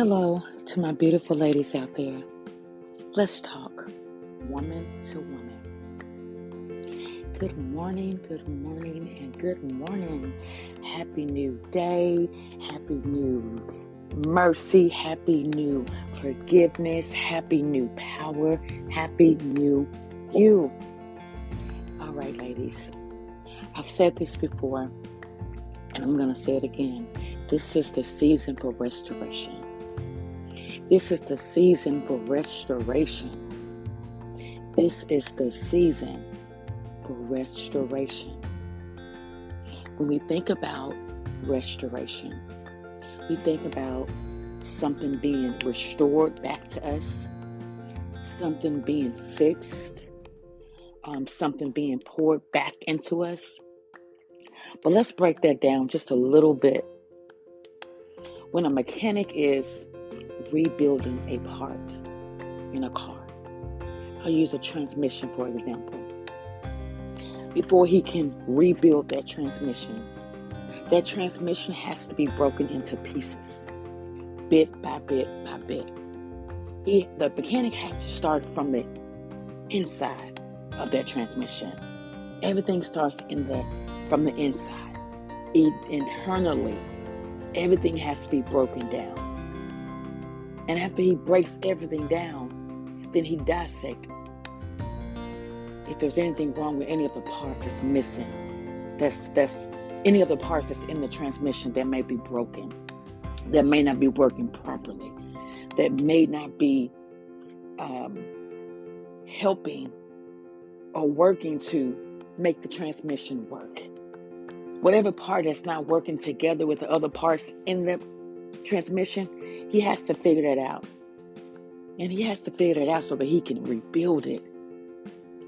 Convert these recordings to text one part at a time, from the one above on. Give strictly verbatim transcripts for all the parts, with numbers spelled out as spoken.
Hello to my beautiful ladies out there. Let's talk woman to woman. Good morning, good morning, and good morning. Happy new day, happy new mercy, happy new forgiveness, happy new power, happy new you. All right, ladies, I've said this before, and I'm going to say it again. This is the season for restoration. This is the season for restoration. This is the season for restoration. When we think about restoration, we think about something being restored back to us, something being fixed, um, something being poured back into us. But let's break that down just a little bit. When a mechanic is rebuilding a part in a car. I'll use a transmission, for example. Before he can rebuild that transmission, that transmission has to be broken into pieces, bit by bit by bit. He, the mechanic has to start from the inside of that transmission. Everything starts in the from the inside. It, internally, everything has to be broken down. And after he breaks everything down, then he dissects if there's anything wrong with any of the parts that's missing, that's that's any of the parts that's in the transmission that may be broken, that may not be working properly, that may not be um, helping or working to make the transmission work. Whatever part that's not working together with the other parts in the transmission, he has to figure that out. And he has to figure that out so that he can rebuild it.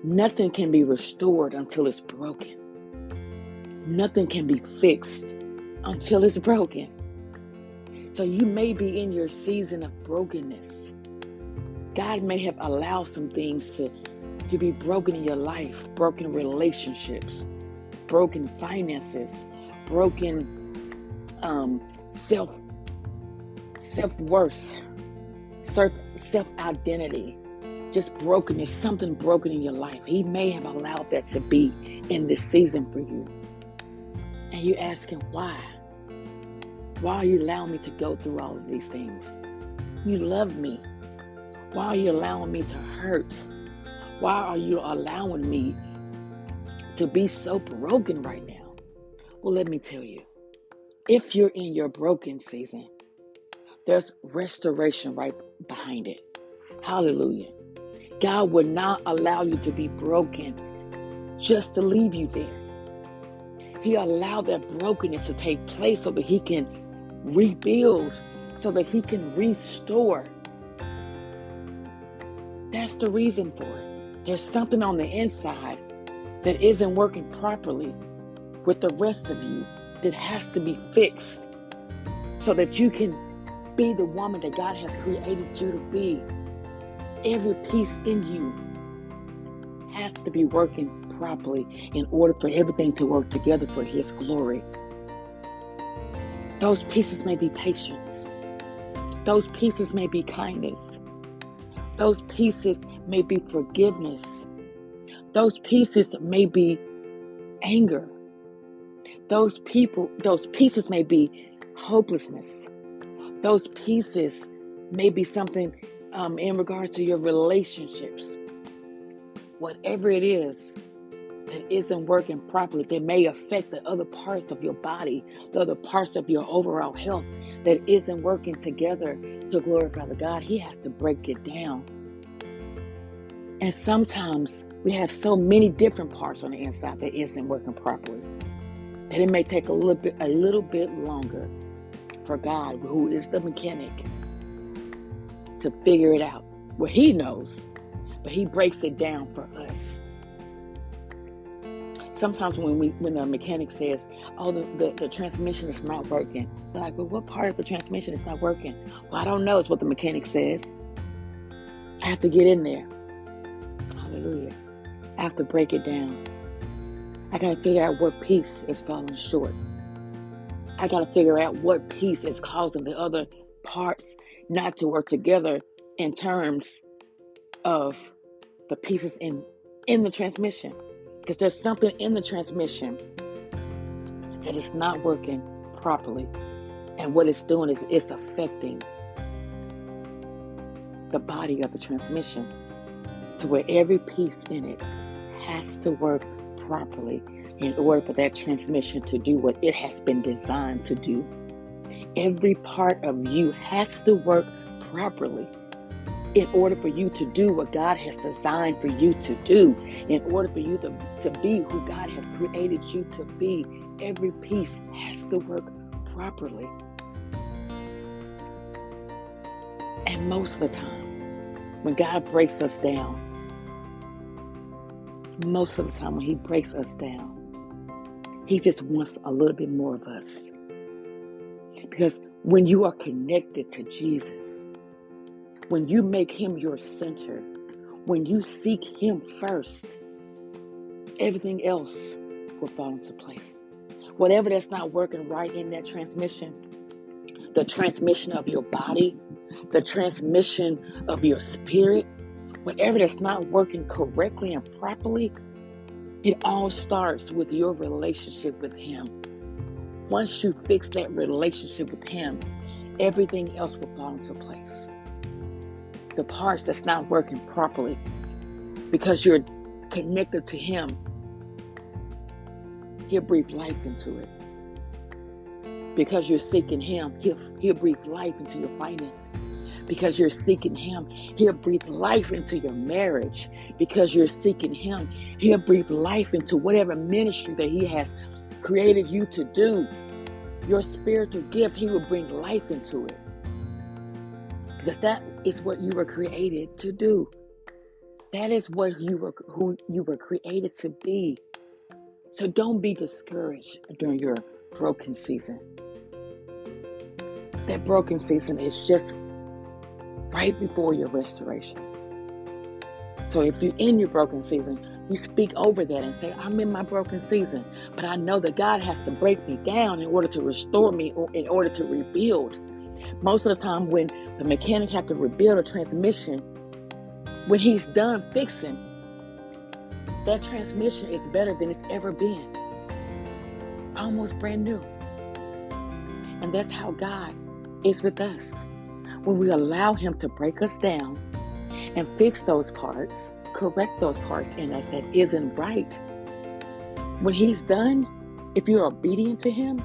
Nothing can be restored until it's broken. Nothing can be fixed until it's broken. So you may be in your season of brokenness. God may have allowed some things to, to be broken in your life. Broken relationships. Broken finances. Broken um, self Self-worth, self-identity, just brokenness, something broken in your life. He may have allowed that to be in this season for you. And you're asking, why? Why are you allowing me to go through all of these things? You love me. Why are you allowing me to hurt? Why are you allowing me to be so broken right now? Well, let me tell you, if you're in your broken season, there's restoration right behind it. Hallelujah. God will not allow you to be broken just to leave you there. He allowed that brokenness to take place so that he can rebuild, so that he can restore. That's the reason for it. There's something on the inside that isn't working properly with the rest of you that has to be fixed so that you can be the woman that God has created you to be. Every piece in you has to be working properly in order for everything to work together for His glory. Those pieces may be patience. Those pieces may be kindness. Those pieces may be forgiveness. Those pieces may be anger. Those people, those pieces may be hopelessness. Those pieces may be something um, in regards to your relationships. Whatever it is that isn't working properly, that may affect the other parts of your body, the other parts of your overall health that isn't working together to glorify the God. He has to break it down. And sometimes we have so many different parts on the inside that isn't working properly that it may take a little bit, a little bit longer for God, who is the mechanic, to figure it out. Well, He knows, but He breaks it down for us. Sometimes when we, when the mechanic says, oh, the, the, the transmission is not working, they're like, well, what part of the transmission is not working? Well, I don't know, is what the mechanic says. I have to get in there. Hallelujah. I have to break it down. I got to figure out what piece is falling short. I got to figure out what piece is causing the other parts not to work together in terms of the pieces in, in the transmission. Because there's something in the transmission that is not working properly. And what it's doing is it's affecting the body of the transmission to where every piece in it has to work properly in order for that transmission to do what it has been designed to do. Every part of you has to work properly in order for you to do what God has designed for you to do, in order for you to, to be who God has created you to be. Every piece has to work properly. And most of the time, when God breaks us down, most of the time when He breaks us down, He just wants a little bit more of us. Because when you are connected to Jesus, when you make Him your center, when you seek Him first, everything else will fall into place. Whatever that's not working right in that transmission, the transmission of your body, the transmission of your spirit, whatever that's not working correctly and properly, it all starts with your relationship with Him. Once you fix that relationship with Him, everything else will fall into place. The parts that's not working properly, because you're connected to Him, He'll breathe life into it. Because you're seeking Him, he'll, he'll breathe life into your finances. Because you're seeking Him, He'll breathe life into your marriage. Because you're seeking Him, He'll breathe life into whatever ministry that He has created you to do. Your spiritual gift, He will bring life into it. Because that is what you were created to do. That is what you were, who you were created to be. So don't be discouraged during your broken season. That broken season is just right before your restoration. So if you're in your broken season, you speak over that and say, I'm in my broken season, but I know that God has to break me down in order to restore me, or in order to rebuild. Most of the time when the mechanic has to rebuild a transmission, when he's done fixing, that transmission is better than it's ever been. Almost brand new. And that's how God is with us. When we allow Him to break us down and fix those parts, correct those parts in us that isn't right. When He's done, if you're obedient to Him,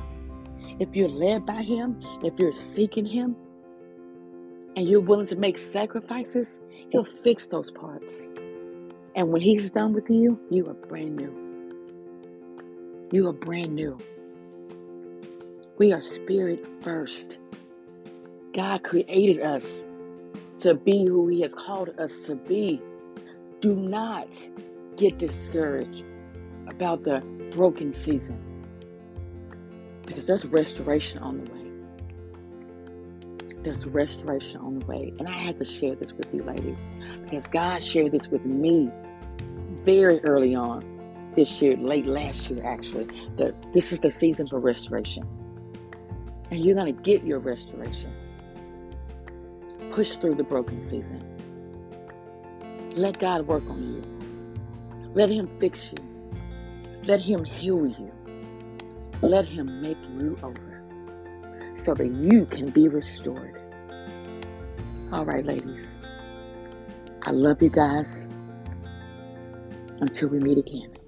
if you're led by Him, if you're seeking Him, and you're willing to make sacrifices, He'll fix those parts. And when He's done with you, you are brand new. You are brand new. We are spirit first. God created us to be who He has called us to be. Do not get discouraged about the broken season, because there's restoration on the way. There's restoration on the way. And I had to share this with you, ladies, because God shared this with me very early on this year, late last year, actually, that this is the season for restoration. And you're going to get your restoration. Push through the broken season. Let God work on you. Let Him fix you. Let Him heal you. Let Him make you over so that you can be restored. All right, ladies. I love you guys. Until we meet again.